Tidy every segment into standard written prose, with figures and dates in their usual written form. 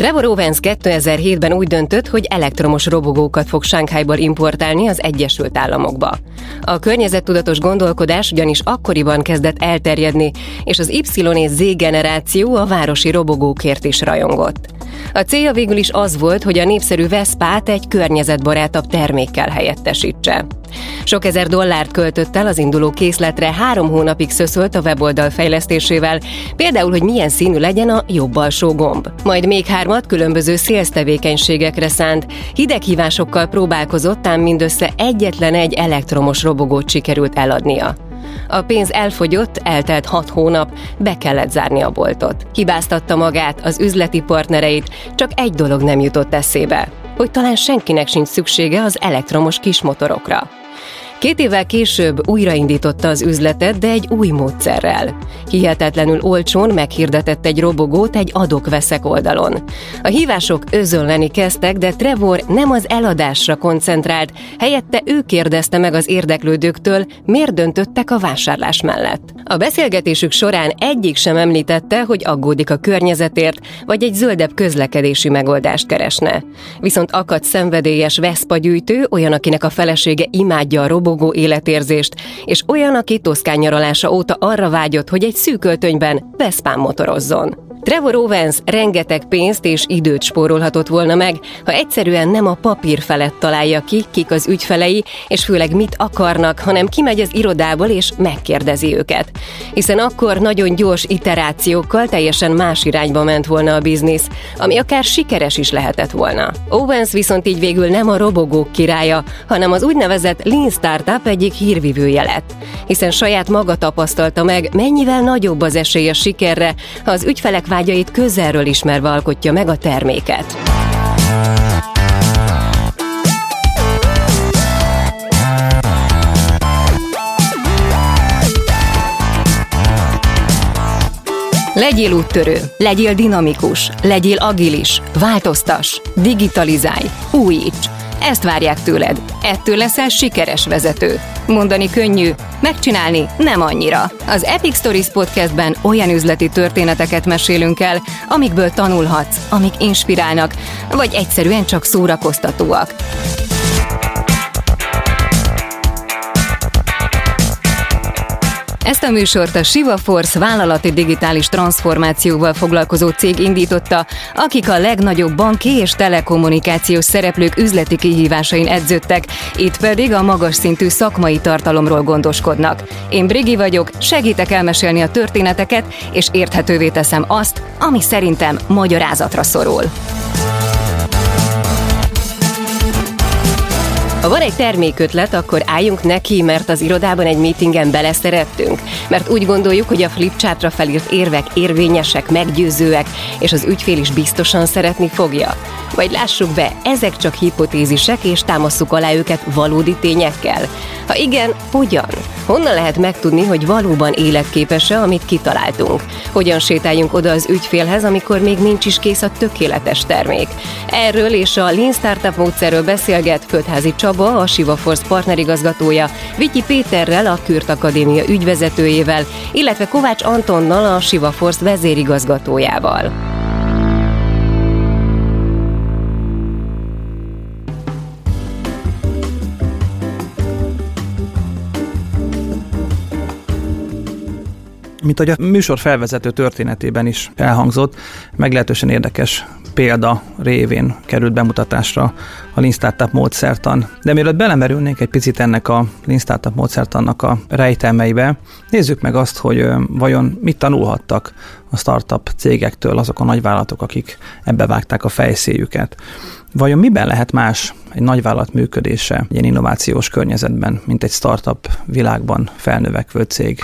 Trevor Owens 2007-ben úgy döntött, hogy elektromos robogókat fog Shanghaiból importálni az Egyesült Államokba. A környezettudatos gondolkodás ugyanis akkoriban kezdett elterjedni, és az Y és Z generáció a városi robogókért is rajongott. A célja végül is az volt, hogy a népszerű Vespát egy környezetbarátabb termékkel helyettesítse. Sok ezer dollárt költött el az induló készletre, 3 hónapig szöszölt a weboldal fejlesztésével, például, hogy milyen színű legyen a jobb alsó gomb. Majd még 3 különböző sales tevékenységekre szánt, hideghívásokkal próbálkozott, ám mindössze egyetlen egy elektromos robogót sikerült eladnia. A pénz elfogyott, eltelt 6 hónap, be kellett zárni a boltot. Hibáztatta magát, az üzleti partnereit, csak egy dolog nem jutott eszébe, hogy talán senkinek sincs szüksége az elektromos kismotorokra. 2 évvel később újraindította az üzletet, de egy új módszerrel. Hihetetlenül olcsón meghirdetett egy robogót egy adok-veszek oldalon. A hívások özönleni kezdtek, de Trevor nem az eladásra koncentrált, helyette ő kérdezte meg az érdeklődőktől, miért döntöttek a vásárlás mellett. A beszélgetésük során egyik sem említette, hogy aggódik a környezetért, vagy egy zöldebb közlekedési megoldást keresne. Viszont akadt szenvedélyes Vespa gyűjtő, olyan, akinek a felesége imádja a robogó életérzést, és olyan, aki Toszkán nyaralása óta arra vágyott, hogy egy szűk öltönyben Vespán motorozzon. Trevor Owens rengeteg pénzt és időt spórolhatott volna meg, ha egyszerűen nem a papír felett találja ki, kik az ügyfelei, és főleg mit akarnak, hanem kimegy az irodából és megkérdezi őket. Hiszen akkor nagyon gyors iterációkkal teljesen más irányba ment volna a biznisz, ami akár sikeres is lehetett volna. Owens viszont így végül nem a robogók királya, hanem az úgynevezett Lean Startup egyik hírvivője lett. Hiszen saját maga tapasztalta meg, mennyivel nagyobb az esélye sikerre, ha az ügyfelek vágyait közelről ismerve alkotja meg a terméket. Legyél úttörő, legyél dinamikus, legyél agilis, változtass, digitalizálj, újíts. Ezt várják tőled. Ettől leszel sikeres vezető. Mondani könnyű, megcsinálni nem annyira. Az Epic Stories Podcastben olyan üzleti történeteket mesélünk el, amikből tanulhatsz, amik inspirálnak, vagy egyszerűen csak szórakoztatóak. Ezt a műsort a SivaForce vállalati digitális transformációval foglalkozó cég indította, akik a legnagyobb banki és telekommunikációs szereplők üzleti kihívásain edződtek, itt pedig a magas szintű szakmai tartalomról gondoskodnak. Én Brigi vagyok, segítek elmesélni a történeteket, és érthetővé teszem azt, ami szerintem magyarázatra szorul. Ha van egy termékötlet, akkor álljunk neki, mert az irodában egy meetingen beleszerettünk, mert úgy gondoljuk, hogy a flipchartra felírt érvek érvényesek, meggyőzőek, és az ügyfél is biztosan szeretni fogja. Vagy lássuk be, ezek csak hipotézisek, és támasszuk alá őket valódi tényekkel. Ha igen, hogyan? Honnan lehet megtudni, hogy valóban életképes-e, amit kitaláltunk? Hogyan sétáljunk oda az ügyfélhez, amikor még nincs is kész a tökéletes termék? Erről és a Lean Startup módszerről beszélget Földházi Csaba, a SivaForce partnerigazgatója, Vicky Péterrel, a Kürt Akadémia ügyvezetőjével, illetve Kovács Antonnal, a SivaForce vezérigazgatójával. Mint hogy a műsor felvezető történetében is elhangzott, meglehetősen érdekes példa révén került bemutatásra a Lean Startup módszertan. De mielőtt belemerülnénk egy picit ennek a Lean Startup módszertannak a rejtelmeibe, nézzük meg azt, hogy vajon mit tanulhattak a startup cégektől azok a nagyvállalatok, akik ebbe vágták a fejszéjüket. Vajon miben lehet más egy nagyvállalat működése egy innovációs környezetben, mint egy startup világban felnövekvő cég?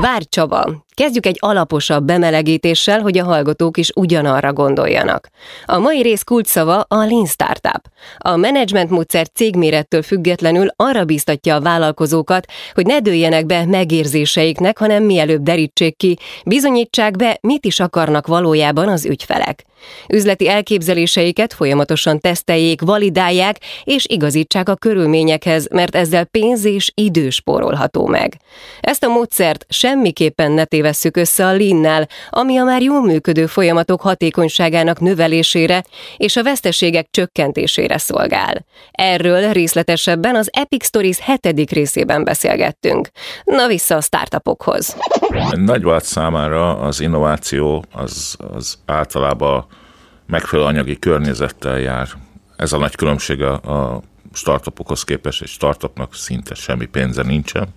Várj Csaba! Kezdjük egy alaposabb bemelegítéssel, hogy a hallgatók is ugyanarra gondoljanak. A mai rész kulcsszava a Lean Startup. A menedzsment módszer cégmérettől függetlenül arra bíztatja a vállalkozókat, hogy ne dőljenek be megérzéseiknek, hanem mielőbb derítsék ki, bizonyítsák be, mit is akarnak valójában az ügyfelek. Üzleti elképzeléseiket folyamatosan teszteljék, validálják és igazítsák a körülményekhez, mert ezzel pénz és idő spórolható meg. Ezt a módszert semmiképpen ne tévesszük tévesszük össze a Lean-nel, ami a már jól működő folyamatok hatékonyságának növelésére és a veszteségek csökkentésére szolgál. Erről részletesebben az Epic Stories 7. részében beszélgettünk. Na vissza a startupokhoz. Nagy vált számára az innováció az általában megfelelő anyagi környezettel jár. Ez a nagy különbség a startupokhoz képest, egy startupnak szinte semmi pénze nincsen,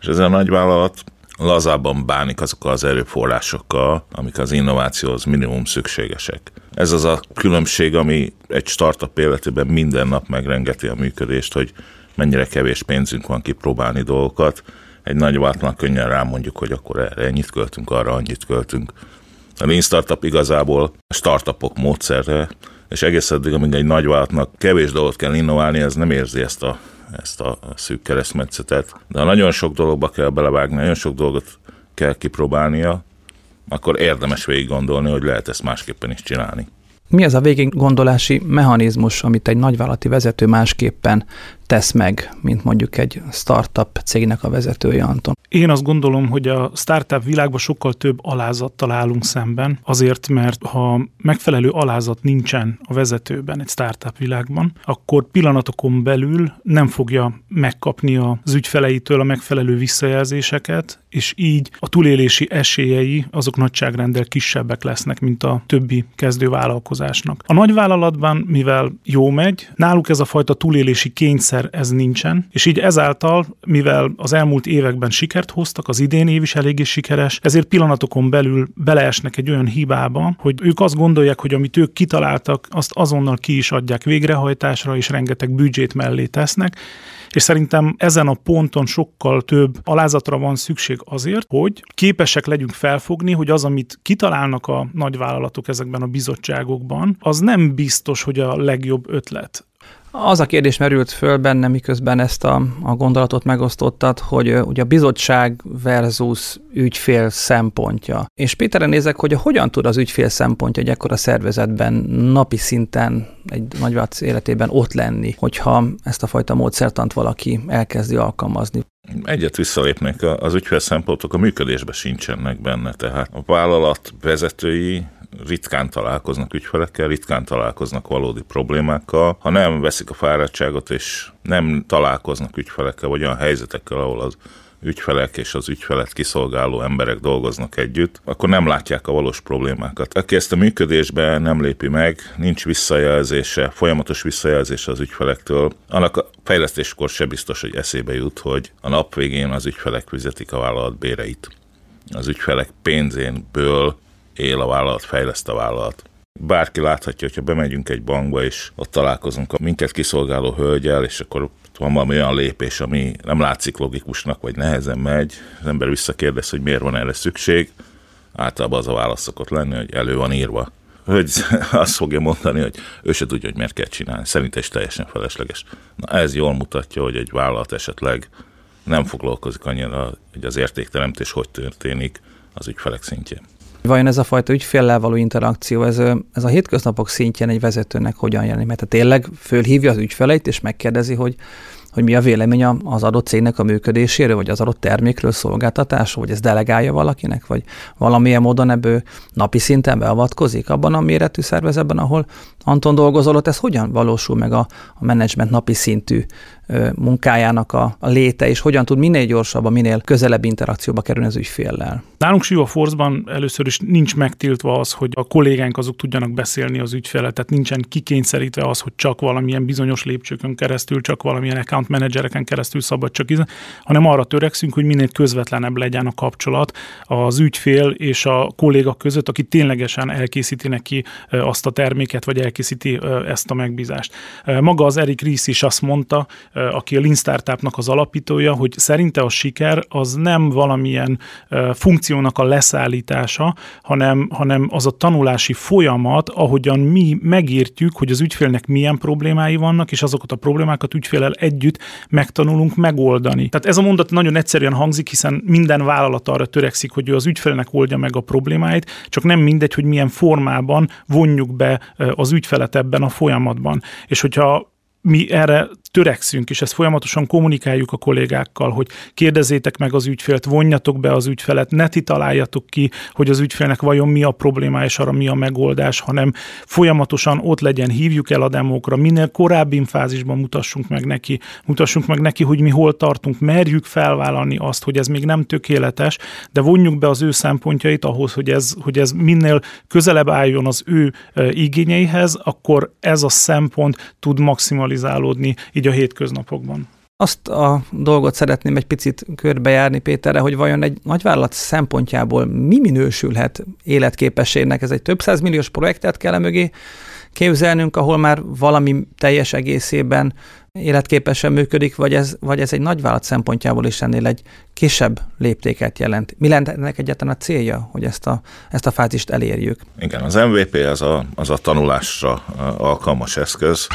és ez a nagyvállalat lazábban bánik azokkal az erőforrásokkal, amik az innovációhoz minimum szükségesek. Ez az a különbség, ami egy startup életében minden nap megrengeti a működést, hogy mennyire kevés pénzünk van kipróbálni dolgokat. Egy nagyvállalatnak könnyen rámondjuk, hogy akkor erre ennyit költünk, arra annyit költünk. A Lean Startup igazából startupok módszerre, és egész eddig, amíg egy nagyvállalatnak kevés dolgot kell innoválni, ez nem érzi ezt a szűk keresztmetszetet. De ha nagyon sok dologba kell belevágni, nagyon sok dolgot kell kipróbálnia, akkor érdemes végig gondolni, hogy lehet ezt másképpen is csinálni. Mi az a végig gondolási mechanizmus, amit egy nagyvállalati vezető másképpen tesz meg, mint mondjuk egy startup cégnek a vezetője, Anton? Én azt gondolom, hogy a startup világban sokkal több alázattal állunk szemben, azért, mert ha megfelelő alázat nincsen a vezetőben egy startup világban, akkor pillanatokon belül nem fogja megkapni az ügyfeleitől a megfelelő visszajelzéseket, és így a túlélési esélyei azok nagyságrendel kisebbek lesznek, mint a többi kezdővállalkozásnak. A nagyvállalatban, mivel jó megy, náluk ez a fajta túlélési kényszer ez nincsen, és így ezáltal, mivel az elmúlt években sikert hoztak, az idén év is eléggé sikeres, ezért pillanatokon belül beleesnek egy olyan hibába, hogy ők azt gondolják, hogy amit ők kitaláltak, azt azonnal ki is adják végrehajtásra, és rengeteg büdzsét mellé tesznek, és szerintem ezen a ponton sokkal több alázatra van szükség azért, hogy képesek legyünk felfogni, hogy az, amit kitalálnak a nagyvállalatok ezekben a bizottságokban, az nem biztos, hogy a legjobb ötlet. Az a kérdés merült föl bennem, miközben ezt a gondolatot megosztottad, hogy a bizottság versus ügyfél szempontja. És Péterre nézek, hogy hogyan tud az ügyfél szempontja egy ekkora szervezetben napi szinten egy nagyvállalat életében ott lenni, hogyha ezt a fajta módszertant valaki elkezdi alkalmazni. Egyet visszalépnék, az ügyfél szempontok a működésben sincsenek benne, tehát a vállalat vezetői ritkán találkoznak ügyfelekkel, ritkán találkoznak valódi problémákkal. Ha nem veszik a fáradtságot, és nem találkoznak ügyfelekkel, vagy olyan helyzetekkel, ahol az ügyfelek és az ügyfelet kiszolgáló emberek dolgoznak együtt, akkor nem látják a valós problémákat. Aki ezt a működésbe nem lépi meg, nincs visszajelzése, folyamatos visszajelzése az ügyfelektől, annak a fejlesztéskor se biztos, hogy eszébe jut, hogy a nap végén az ügyfelek fizetik a vállalat béreit. Az ügyfelek pénzénből él a vállalat, fejleszt a vállalat. Bárki láthatja, hogyha bemegyünk egy bankba, és ott találkozunk a minket kiszolgáló hölgyel, és akkor van valami olyan lépés, ami nem látszik logikusnak, vagy nehezen megy. Az ember visszakérdez, hogy miért van erre szükség. Általában az a válasz szokott lenni, hogy elő van írva. Hogy azt fogja mondani, hogy ő se tudja, hogy miért kell csinálni. Szerintem is teljesen felesleges. Na, ez jól mutatja, hogy egy vállalat esetleg nem foglalkozik annyira, hogy az értékteremtés hogy történik az ügyfelek szintjén. Vajon ez a fajta ügyféllel való interakció, ez a hétköznapok szintjén egy vezetőnek hogyan jelenik? Mert tényleg fölhívja az ügyfeleit, és megkérdezi, hogy mi a vélemény az adott cégnek a működéséről, vagy az adott termékről, szolgáltatásról, vagy ez delegálja valakinek, vagy valamilyen módon ebből napi szinten beavatkozik abban a méretű szervezetben, ahol Anton dolgozol, ott ez hogyan valósul meg a menedzsment napi szintű munkájának a léte, és hogyan tud minél gyorsabban, minél közelebb interakcióba kerülni az ügyféllel? Nálunk SivaForce-ban először is nincs megtiltva az, hogy a kollégánk azok tudjanak beszélni az ügyféllel, tehát nincsen kikényszerítve az, hogy csak valamilyen bizonyos lépcsőkön keresztül, csak valamilyen account managereken keresztül szabad csak hanem arra törekszünk, hogy minél közvetlenebb legyen a kapcsolat az ügyfél és a kolléga között, aki ténylegesen elkészíti neki azt a terméket, vagy elkészíti ezt a megbízást. Maga az Eric Ries is azt mondta, aki a Lean Startupnak az alapítója, hogy szerinte a siker az nem valamilyen funkciónak a leszállítása, hanem az a tanulási folyamat, ahogyan mi megértjük, hogy az ügyfélnek milyen problémái vannak, és azokat a problémákat ügyféllel együtt megtanulunk megoldani. Tehát ez a mondat nagyon egyszerűen hangzik, hiszen minden vállalat arra törekszik, hogy ő az ügyfélnek oldja meg a problémáit, csak nem mindegy, hogy milyen formában vonjuk be az ügyfelet ebben a folyamatban. És hogyha mi erre törekszünk, és ezt folyamatosan kommunikáljuk a kollégákkal, hogy kérdezzétek meg az ügyfélt, vonjatok be az ügyfelet, ne ti találjatok ki, hogy az ügyfélnek vajon mi a problémája, és arra mi a megoldás, hanem folyamatosan ott legyen, hívjuk el a demókra, minél korábbi fázisban mutassunk meg neki, hogy mi hol tartunk, merjük felvállalni azt, hogy ez még nem tökéletes, de vonjuk be az ő szempontjait ahhoz, hogy ez minél közelebb álljon az ő igényeihez, akkor ez a szempont tud maximalizálódni így a hétköznapokban. Azt a dolgot szeretném egy picit körbejárni Péterre, hogy vajon egy nagyvállalat szempontjából mi minősülhet életképességnek? Ez egy több százmilliós projektet kell mögé képzelnünk, ahol már valami teljes egészében életképesen működik, vagy ez egy nagyvállalat szempontjából is ennél egy kisebb léptéket jelent. Mi lenne ennek egyáltalán a célja, hogy ezt a fázist elérjük? Igen, az MVP az a tanulásra alkalmas eszköz.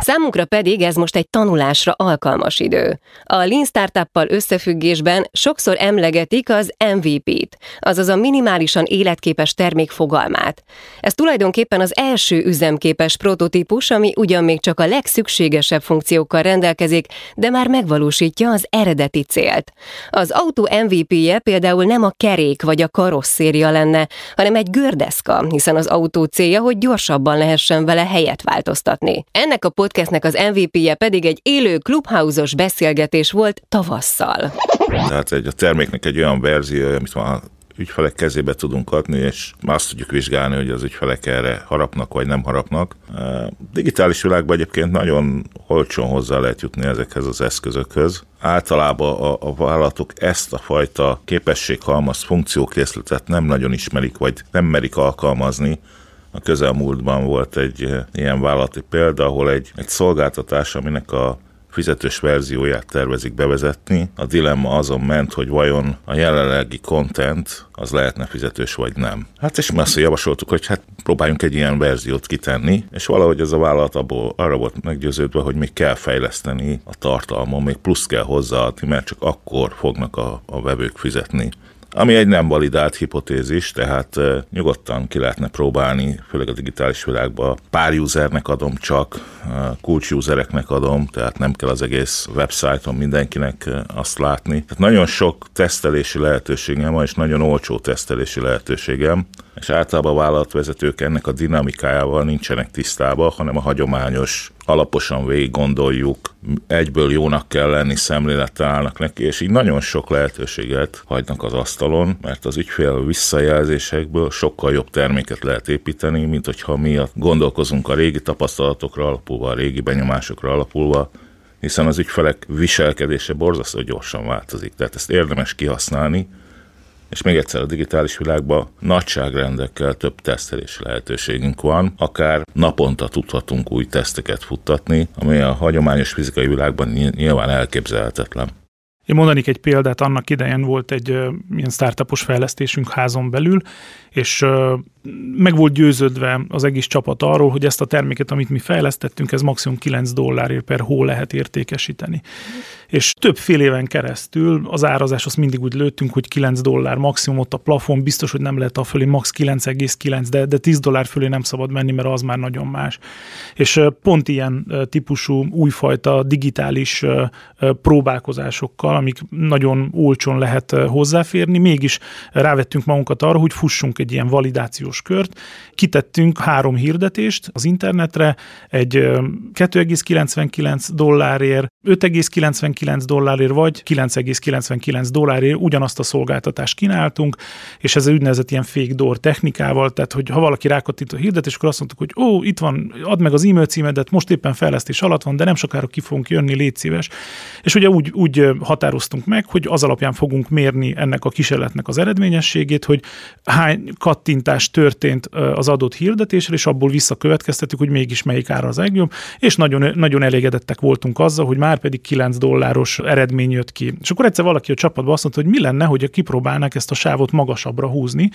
Számunkra pedig ez most egy tanulásra alkalmas idő. A Lean Startup-pal összefüggésben sokszor emlegetik az MVP-t, azaz a minimálisan életképes termék fogalmát. Ez tulajdonképpen az első üzemképes prototípus, ami ugyan még csak a legszükségesebb funkciókkal rendelkezik, de már megvalósítja az eredeti célt. Az autó MVP-je például nem a kerék vagy a karosszéria lenne, hanem egy gördeszka, hiszen az autó célja, hogy gyorsabban lehessen vele helyet változtatni. Ennek a podcastnek az MVP-je pedig egy élő Clubhouse-os beszélgetés volt tavasszal. Tehát a terméknek egy olyan verziója, amit már ügyfelek kezébe tudunk adni, és már azt tudjuk vizsgálni, hogy az ügyfelek erre harapnak, vagy nem harapnak. Digitális világban egyébként nagyon olcsón hozzá lehet jutni ezekhez az eszközökhöz. Általában a vállalatok ezt a fajta képességhalmaz funkciókészletet nem nagyon ismerik, vagy nem merik alkalmazni. A közelmúltban volt egy ilyen vállalati példa, ahol egy szolgáltatás, aminek a fizetős verzióját tervezik bevezetni. A dilemma azon ment, hogy vajon a jelenlegi content az lehetne fizetős, vagy nem. Hát és mi azt javasoltuk, hogy próbáljunk egy ilyen verziót kitenni, és valahogy ez a vállalat arra volt meggyőződve, hogy még kell fejleszteni a tartalmon, még plusz kell hozzáadni, mert csak akkor fognak a vevők fizetni. Ami egy nem validált hipotézis, tehát nyugodtan ki lehetne próbálni, főleg a digitális világban. Pár usernek adom csak, kulcs usereknek adom, tehát nem kell az egész website-on mindenkinek azt látni. Tehát nagyon sok tesztelési lehetőségem van, és nagyon olcsó tesztelési lehetőségem, és általában a vállalatvezetők ennek a dinamikájával nincsenek tisztában, hanem a hagyományos, alaposan végig gondoljuk, egyből jónak kell lenni, szemlélettel állnak neki, és így nagyon sok lehetőséget hagynak az asztalon, mert az ügyfél visszajelzésekből sokkal jobb terméket lehet építeni, mint hogyha mi gondolkozunk a régi tapasztalatokra alapulva, a régi benyomásokra alapulva, hiszen az ügyfelek viselkedése borzasztó gyorsan változik, tehát ezt érdemes kihasználni, és még egyszer a digitális világban nagyságrendekkel több tesztelési lehetőségünk van, akár naponta tudhatunk új teszteket futtatni, ami a hagyományos fizikai világban nyilván elképzelhetetlen. Én mondanék egy példát, annak idején volt egy ilyen startupos fejlesztésünk házon belül, és meg volt győződve az egész csapat arról, hogy ezt a terméket, amit mi fejlesztettünk, ez maximum $9 per hó lehet értékesíteni. És több fél éven keresztül az árazás, azt mindig úgy lőttünk, hogy $9 maximum, ott a plafon, biztos, hogy nem lehet a fölé, max 9,9, de $10 fölé nem szabad menni, mert az már nagyon más. És pont ilyen típusú újfajta digitális próbálkozásokkal, amik nagyon olcsón lehet hozzáférni, mégis rávettünk magunkat arra, hogy fussunk egy ilyen validációs kört. Kitettünk 3 hirdetést az internetre, egy $2,99, $5,99 vagy $9,99, ugyanazt a szolgáltatást kínáltunk, és ez úgynevezett ilyen fake door technikával, tehát hogy ha valaki rákattint a hirdetést, akkor azt mondtuk, hogy itt van, add meg az e-mail címedet, most éppen fejlesztés alatt van, de nem sokára ki fogunk jönni, légy szíves. És ugye úgy határoztunk meg, hogy az alapján fogunk mérni ennek a kísérletnek az eredményességét, hogy hány kattintás történt az adott hirdetésre, és abból visszakövetkeztettük, hogy mégis melyik ára az legjobb, és nagyon, nagyon elégedettek voltunk azzal, hogy már pedig $9 eredmény jött ki. És akkor egyszer valaki a csapatban azt mondta, hogy mi lenne, hogyha kipróbálnák ezt a sávot magasabbra húzni.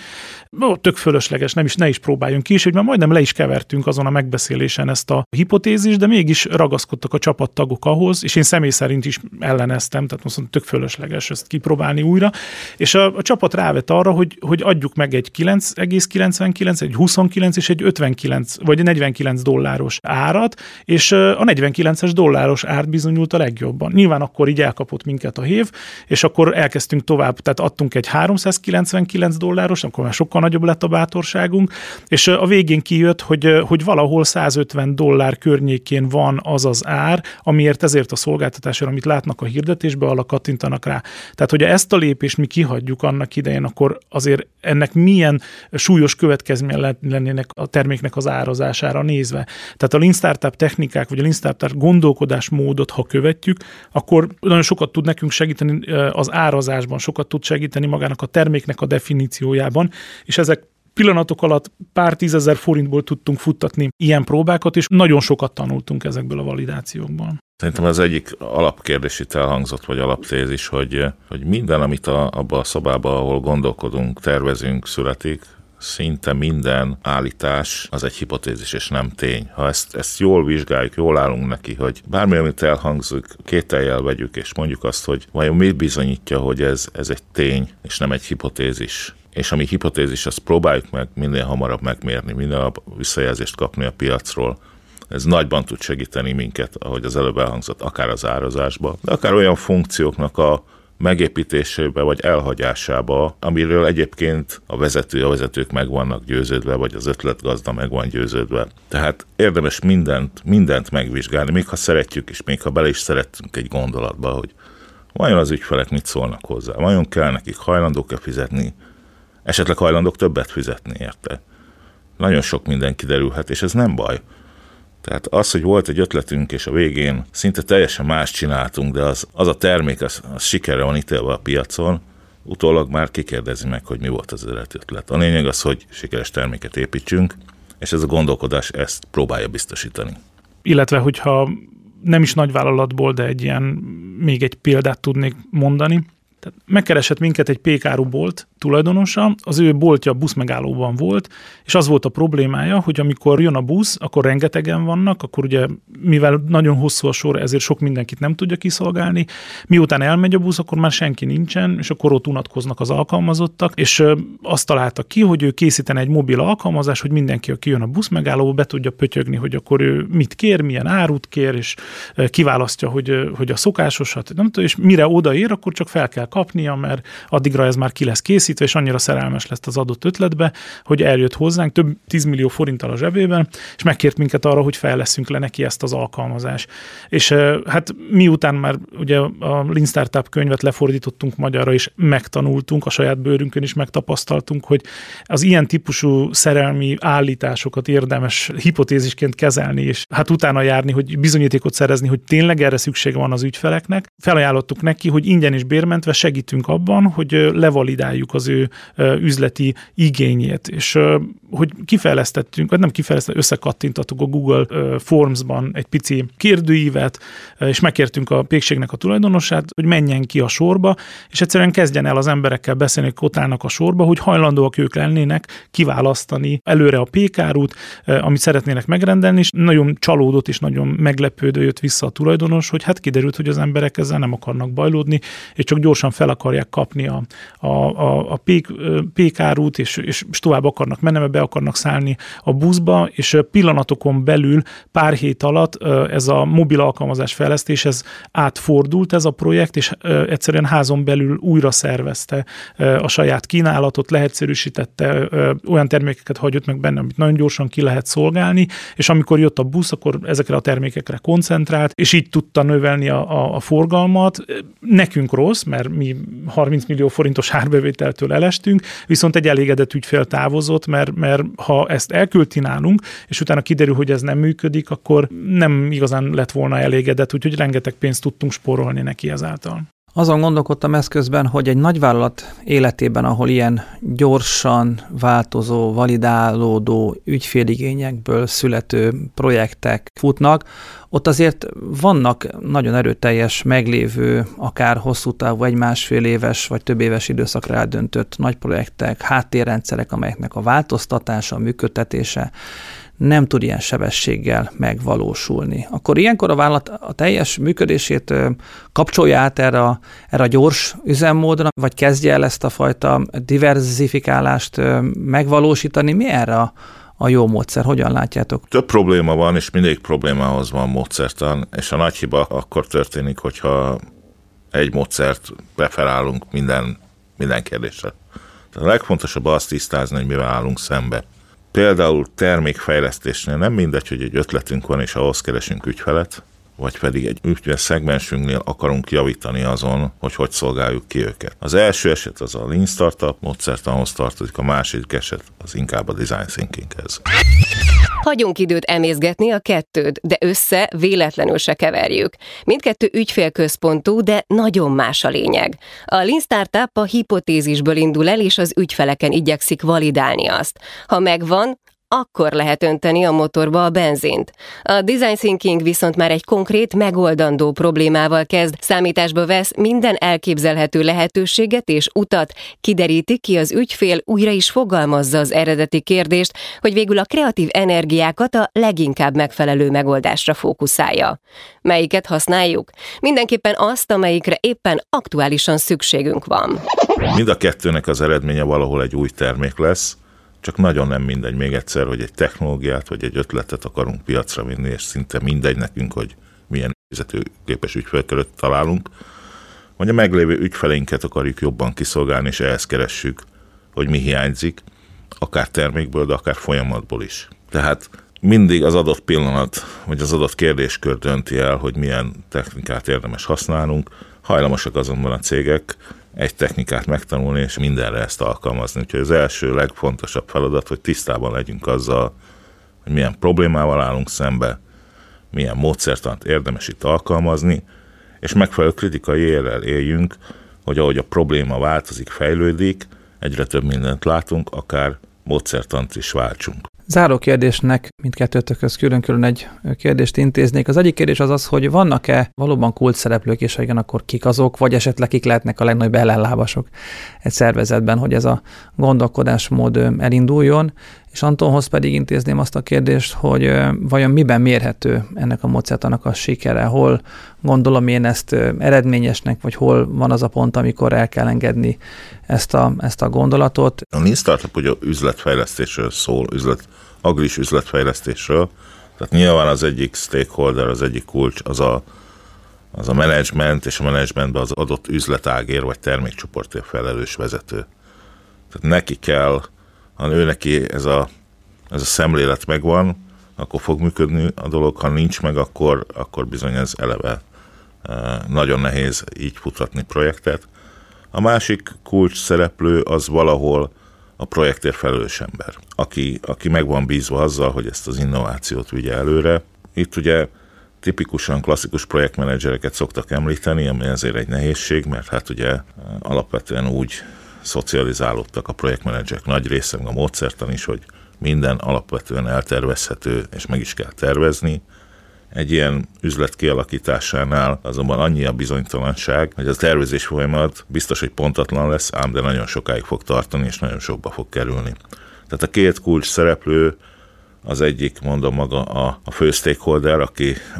Tök fölösleges, ne is próbáljunk ki, és hogy már majdnem le is kevertünk azon a megbeszélésen ezt a hipotézist, de mégis ragaszkodtak a csapattagok ahhoz, és én személy szerint is elleneztem, tehát most mondta, tök fölösleges ezt kipróbálni újra, és a csapat rávett arra, hogy adjuk meg egy 9,99, egy 29 és egy 59 vagy $49 árat, és a $49-es ár bizonyult a legjobban. Nyilván akkor így elkapott minket a hév, és akkor elkezdtünk tovább, tehát adtunk egy $399, akkor már sokkal nagyobb lett a bátorságunk, és a végén kijött, hogy valahol $150 környékén van az az ár, amiért ezért a szolgáltatásért, amit látnak a hirdetésbe, arra kattintanak rá. Tehát, hogyha ezt a lépést mi kihagyjuk annak idején, akkor azért ennek milyen súlyos következménye lennének a terméknek az árazására nézve. Tehát a Lean Startup technikák, vagy a Lean Startup gondolkodásmódot, ha követjük, akkor nagyon sokat tud nekünk segíteni az árazásban, sokat tud segíteni magának a terméknek a definíciójában, és ezek pillanatok alatt pár tízezer forintból tudtunk futtatni ilyen próbákat, és nagyon sokat tanultunk ezekből a validációkból. Szerintem az egyik alapkérdés itt elhangzott, vagy alaptézis, hogy minden, amit abban a szobában, ahol gondolkodunk, tervezünk, születik, szinte minden állítás az egy hipotézis és nem tény. Ha ezt jól vizsgáljuk, jól állunk neki, hogy bármi, amit elhangzik, kétellyel vegyük, és mondjuk azt, hogy vajon mi bizonyítja, hogy ez egy tény, és nem egy hipotézis. És ami hipotézis, azt próbáljuk meg minél hamarabb megmérni, minél visszajelzést kapni a piacról. Ez nagyban tud segíteni minket, ahogy az előbb elhangzott, akár az árazásba, de akár olyan funkcióknak a megépítésébe vagy elhagyásába, amiről egyébként a vezetők meg vannak győződve, vagy az ötletgazda meg van győződve. Tehát érdemes mindent megvizsgálni, még ha szeretjük, és még ha bele is szeretünk egy gondolatba, hogy vajon az ügyfelek mit szólnak hozzá, vajon kell nekik, hajlandók-e fizetni, esetleg hajlandók többet fizetni érte. Nagyon sok minden kiderülhet, és ez nem baj. Tehát az, hogy volt egy ötletünk, és a végén szinte teljesen más csináltunk, de az a termék, az sikerre van ítélve a piacon, utólag már kikérdezi meg, hogy mi volt az eredeti ötlet. A lényeg az, hogy sikeres terméket építsünk, és ez a gondolkodás ezt próbálja biztosítani. Illetve, hogyha nem is nagy vállalatból, de egy ilyen, még egy példát tudnék mondani. Tehát megkeresett minket egy pékáru bolt tulajdonosa, az ő boltja buszmegállóban volt, és az volt a problémája, hogy amikor jön a busz, akkor rengetegen vannak, akkor ugye mivel nagyon hosszú a sor, ezért sok mindenkit nem tudja kiszolgálni, miután elmegy a busz, akkor már senki nincsen, és akkor ott unatkoznak az alkalmazottak, és azt találta ki, hogy ő készítene egy mobil alkalmazást, hogy mindenki, aki jön a buszmegállóba, be tudja pötyögni, hogy akkor ő mit kér, milyen árut kér, és kiválasztja, hogy a szokásosat, nem tudom, és mire odaér, akkor csak fel kell kapnia, mert addigra ez már ki lesz készítve, és annyira szerelmes lesz az adott ötletbe, hogy eljött hozzánk több 10 millió forinttal a zsebében, és megkért minket arra, hogy fejlesszünk le neki ezt az alkalmazást. És hát miután már ugye a Lean Startup könyvet lefordítottunk magyarra, és megtanultunk, a saját bőrünkön is megtapasztaltunk, hogy az ilyen típusú szerelmi állításokat érdemes hipotézisként kezelni, és hát utána járni, hogy bizonyítékot szerezni, hogy tényleg erre szükség van az ügyfeleknek. Felajánlottuk neki, hogy ingyen és bérmentve segítünk abban, hogy levalidáljuk az ő üzleti igényét, és hogy kifejlesztettünk, vagy nem kifejlesztettünk, összekattintottuk a Google Forms-ban egy pici kérdőívet, és megkértünk a pékségnek a tulajdonosát, hogy menjen ki a sorba, és egyszerűen kezdjen el az emberekkel beszélni, akik ott állnak a sorba, hogy hajlandóak ők lennének kiválasztani előre a pékárút, amit szeretnének megrendelni, és nagyon csalódott és nagyon meglepődve jött vissza a tulajdonos, hogy hát kiderült, hogy az emberek ezzel nem akarnak bajlódni, és csak gyorsan fel akarják kapni a pékárút, és tovább akarnak menni, mert be akarnak szállni a buszba, és pillanatokon belül pár hét alatt ez a mobil alkalmazás fejlesztés, ez átfordult ez a projekt, és egyszerűen házon belül újra szervezte a saját kínálatot, leegyszerűsítette, olyan termékeket hagyott meg benne, amit nagyon gyorsan ki lehet szolgálni, és amikor jött a busz, akkor ezekre a termékekre koncentrált, és így tudta növelni a forgalmat. Nekünk rossz, mert mi 30 millió forintos árbevételtől elestünk, viszont egy elégedett ügyfél távozott, mert ha ezt elküldi nálunk, és utána kiderül, hogy ez nem működik, akkor nem igazán lett volna elégedett, úgyhogy rengeteg pénzt tudtunk spórolni neki ezáltal. Azon gondolkodtam eszközben, hogy egy nagyvállalat életében, ahol ilyen gyorsan változó, validálódó ügyféligényekből születő projektek futnak, ott azért vannak nagyon erőteljes, meglévő, akár hosszú távú, egy másfél éves vagy több éves időszakra eldöntött nagy projektek, háttérrendszerek, amelyeknek a változtatása, a működtetése nem tud ilyen sebességgel megvalósulni. Akkor ilyenkor a vállalat a teljes működését kapcsolja át erre a gyors üzemmódra, vagy kezdje el ezt a fajta diverzifikálást megvalósítani. Mi erre a jó módszer? Hogyan látjátok? Több probléma van, és mindig problémához van módszertan, és a nagy hiba akkor történik, hogyha egy módszert referálunk minden kérdésre. Tehát a legfontosabb az tisztázni, hogy mivel állunk szembe. Például termékfejlesztésnél nem mindegy, hogy egy ötletünk van, és ahhoz keresünk ügyfelet, vagy pedig egy ügyfélszegmensünknél akarunk javítani azon, hogy szolgáljuk ki őket. Az első eset az a Lean Startup módszertanhoz tartozik, a második eset az inkább a Design Thinkinghez. Hagyunk időt emészgetni a kettőt, de össze véletlenül se keverjük. Mindkettő ügyfélközpontú, de nagyon más a lényeg. A Lean Startup a hipotézisből indul el, és az ügyfeleken igyekszik validálni azt. Ha megvan, akkor lehet önteni a motorba a benzint. A Design Thinking viszont már egy konkrét, megoldandó problémával kezd, számításba vesz minden elképzelhető lehetőséget és utat, kideríti, ki az ügyfél, újra is fogalmazza az eredeti kérdést, hogy végül a kreatív energiákat a leginkább megfelelő megoldásra fókuszálja. Melyiket használjuk? Mindenképpen azt, amelyikre éppen aktuálisan szükségünk van. Mind a kettőnek az eredménye valahol egy új termék lesz, csak nagyon nem mindegy, még egyszer, hogy egy technológiát vagy egy ötletet akarunk piacra vinni, és szinte mindegy nekünk, hogy milyen fizetőképes ügyfélköröt találunk, vagy a meglévő ügyfeleinket akarjuk jobban kiszolgálni, és ehhez keressük, hogy mi hiányzik, akár termékből, de akár folyamatból is. Tehát mindig az adott pillanat, vagy az adott kérdéskör dönti el, hogy milyen technikát érdemes használnunk. Hajlamosak azonban a cégek egy technikát megtanulni, és mindenre ezt alkalmazni. Úgyhogy az első legfontosabb feladat, hogy tisztában legyünk azzal, hogy milyen problémával állunk szembe, milyen módszertant érdemes itt alkalmazni, és megfelelő kritikai érrel éljünk, hogy ahogy a probléma változik, fejlődik, egyre több mindent látunk, akár módszertant is váltsunk. Záró kérdésnek mindkettőtökhöz külön-külön egy kérdést intéznék. Az egyik kérdés az az, hogy vannak-e valóban kulcsszereplők, és ha igen, akkor kik azok, vagy esetleg kik lehetnek a legnagyobb ellenlábasok egy szervezetben, hogy ez a gondolkodásmód elinduljon. És Antonhoz pedig intézném azt a kérdést, hogy vajon miben mérhető ennek a módszertanak a sikere? Hol gondolom én ezt eredményesnek, vagy hol van az a pont, amikor el kell engedni ezt a gondolatot? A Lean Startup ugye üzletfejlesztésről szól, agris üzletfejlesztésről, tehát nyilván az egyik stakeholder, az egyik kulcs az a menedzsment, és a menedzsmentben az adott üzletágért vagy termékcsoportért felelős vezető. Tehát neki kell, ha neki ez a szemlélet megvan, akkor fog működni a dolog, ha nincs meg, akkor bizony ez eleve nagyon nehéz így futtatni projektet. A másik kulcs szereplő az valahol a projektért felelős ember, aki meg van bízva azzal, hogy ezt az innovációt vigye előre. Itt ugye tipikusan klasszikus projektmenedzsereket szoktak említeni, ami azért egy nehézség, mert hát ugye alapvetően úgy szocializálódtak a projektmenedzserek nagy része, a módszertan is, hogy minden alapvetően eltervezhető, és meg is kell tervezni. Egy ilyen üzlet kialakításánál azonban annyi a bizonytalanság, hogy a tervezés folyamat biztos, hogy pontatlan lesz, ám de nagyon sokáig fog tartani, és nagyon sokba fog kerülni. Tehát a két kulcs szereplő, az egyik, mondom, maga a fő stakeholder,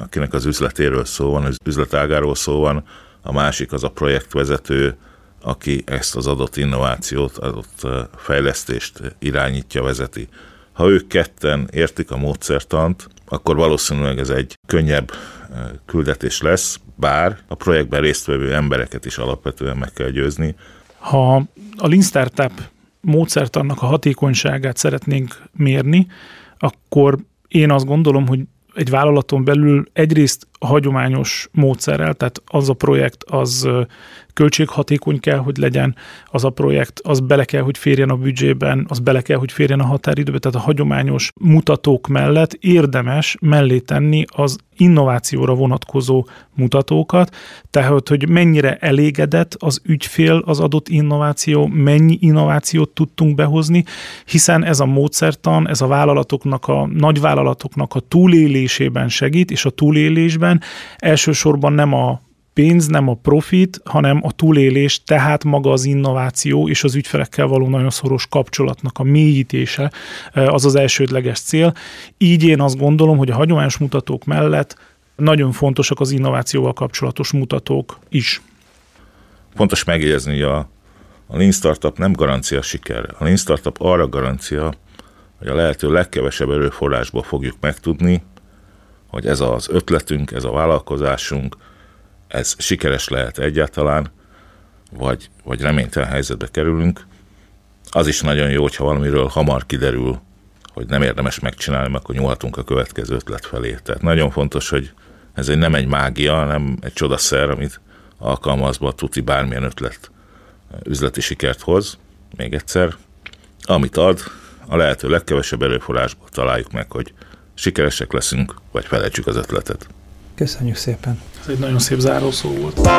akinek az üzletéről szó van, az üzletágáról szó van, a másik az a projektvezető, aki ezt az adott innovációt, adott fejlesztést irányítja, vezeti. Ha ők ketten értik a módszertant, akkor valószínűleg ez egy könnyebb küldetés lesz, bár a projektben résztvevő embereket is alapvetően meg kell győzni. Ha a Lean Startup módszertannak a hatékonyságát szeretnénk mérni, akkor én azt gondolom, hogy egy vállalaton belül egyrészt hagyományos módszerrel, tehát az a projekt, az költséghatékony kell, hogy legyen, az a projekt, az bele kell, hogy férjen a büdzsében, az bele kell, hogy férjen a határidőbe, tehát a hagyományos mutatók mellett érdemes mellé tenni az innovációra vonatkozó mutatókat, tehát, hogy mennyire elégedett az ügyfél az adott innováció, mennyi innovációt tudtunk behozni, hiszen ez a módszertan, ez a vállalatoknak, a nagyvállalatoknak a túlélésében segít, és a túlélésben elsősorban nem a pénz, nem a profit, hanem a túlélés, tehát maga az innováció és az ügyfelekkel való nagyon szoros kapcsolatnak a mélyítése az az elsődleges cél. Így én azt gondolom, hogy a hagyományos mutatók mellett nagyon fontosak az innovációval kapcsolatos mutatók is. Fontos megjegyezni, hogy a Lean Startup nem garancia sikerre. A Lean Startup arra garancia, hogy a lehető legkevesebb erőforrásból fogjuk megtudni, hogy ez az ötletünk, ez a vállalkozásunk, ez sikeres lehet egyáltalán, vagy reménytelen helyzetbe kerülünk. Az is nagyon jó, hogyha valamiről hamar kiderül, hogy nem érdemes megcsinálni, mert akkor nyúlhatunk a következő ötlet felé. Tehát nagyon fontos, hogy ez nem egy mágia, hanem egy csodaszer, amit alkalmazva tuti bármilyen ötlet üzleti sikert hoz, még egyszer, amit ad, a lehető legkevesebb erőforrásból találjuk meg, hogy sikeresek leszünk, vagy felejtsük az ötletet. Köszönjük szépen! Ez egy nagyon szép zárószó volt.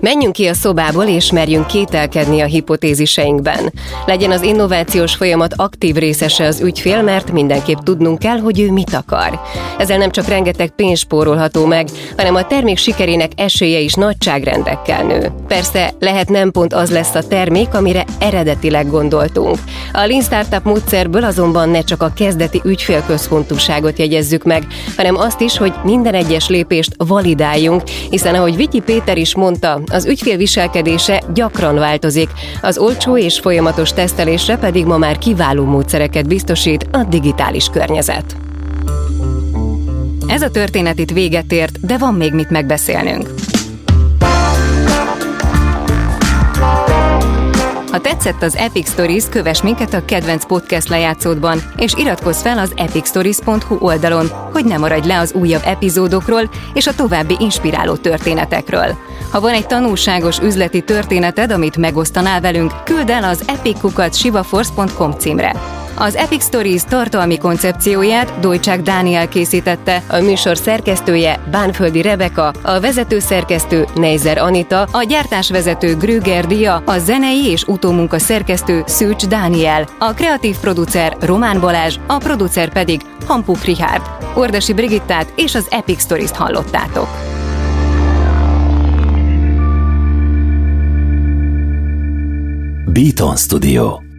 Menjünk ki a szobából és merjünk kételkedni a hipotéziseinkben. Legyen az innovációs folyamat aktív részese az ügyfél, mert mindenképp tudnunk kell, hogy ő mit akar. Ezzel nem csak rengeteg pénz spórolható meg, hanem a termék sikerének esélye is nagyságrendekkel nő. Persze lehet nem pont az lesz a termék, amire eredetileg gondoltunk. A Lean Startup módszerből azonban ne csak a kezdeti ügyfélközpontúságot jegyezzük meg, hanem azt is, hogy minden egyes lépést validáljunk, hiszen ahogy Vicky Péter is mondta, az ügyfél viselkedése gyakran változik, az olcsó és folyamatos tesztelésre pedig ma már kiváló módszereket biztosít a digitális környezet. Ez a történet itt véget ért, de van még mit megbeszélnünk. Ha tetszett az Epic Stories, kövess minket a kedvenc podcast lejátszódban, és iratkozz fel az epicstories.hu oldalon, hogy ne maradj le az újabb epizódokról és a további inspiráló történetekről. Ha van egy tanulságos üzleti történeted, amit megosztanál velünk, küldd el az epic@sivaforce.com címre. Az Epic Stories tartalmi koncepcióját Dolcsák Dániel készítette, a műsor szerkesztője Bánföldi Rebeka, a vezetőszerkesztő Nejzer Anita, a gyártásvezető Grőger Dija, a zenei és utómunka szerkesztő Szűcs Dániel, a kreatív producer Román Balázs, a producer pedig Hampu Frihárt. Kordasi Brigittát és az Epic Stories-t hallottátok. Beaton Studio.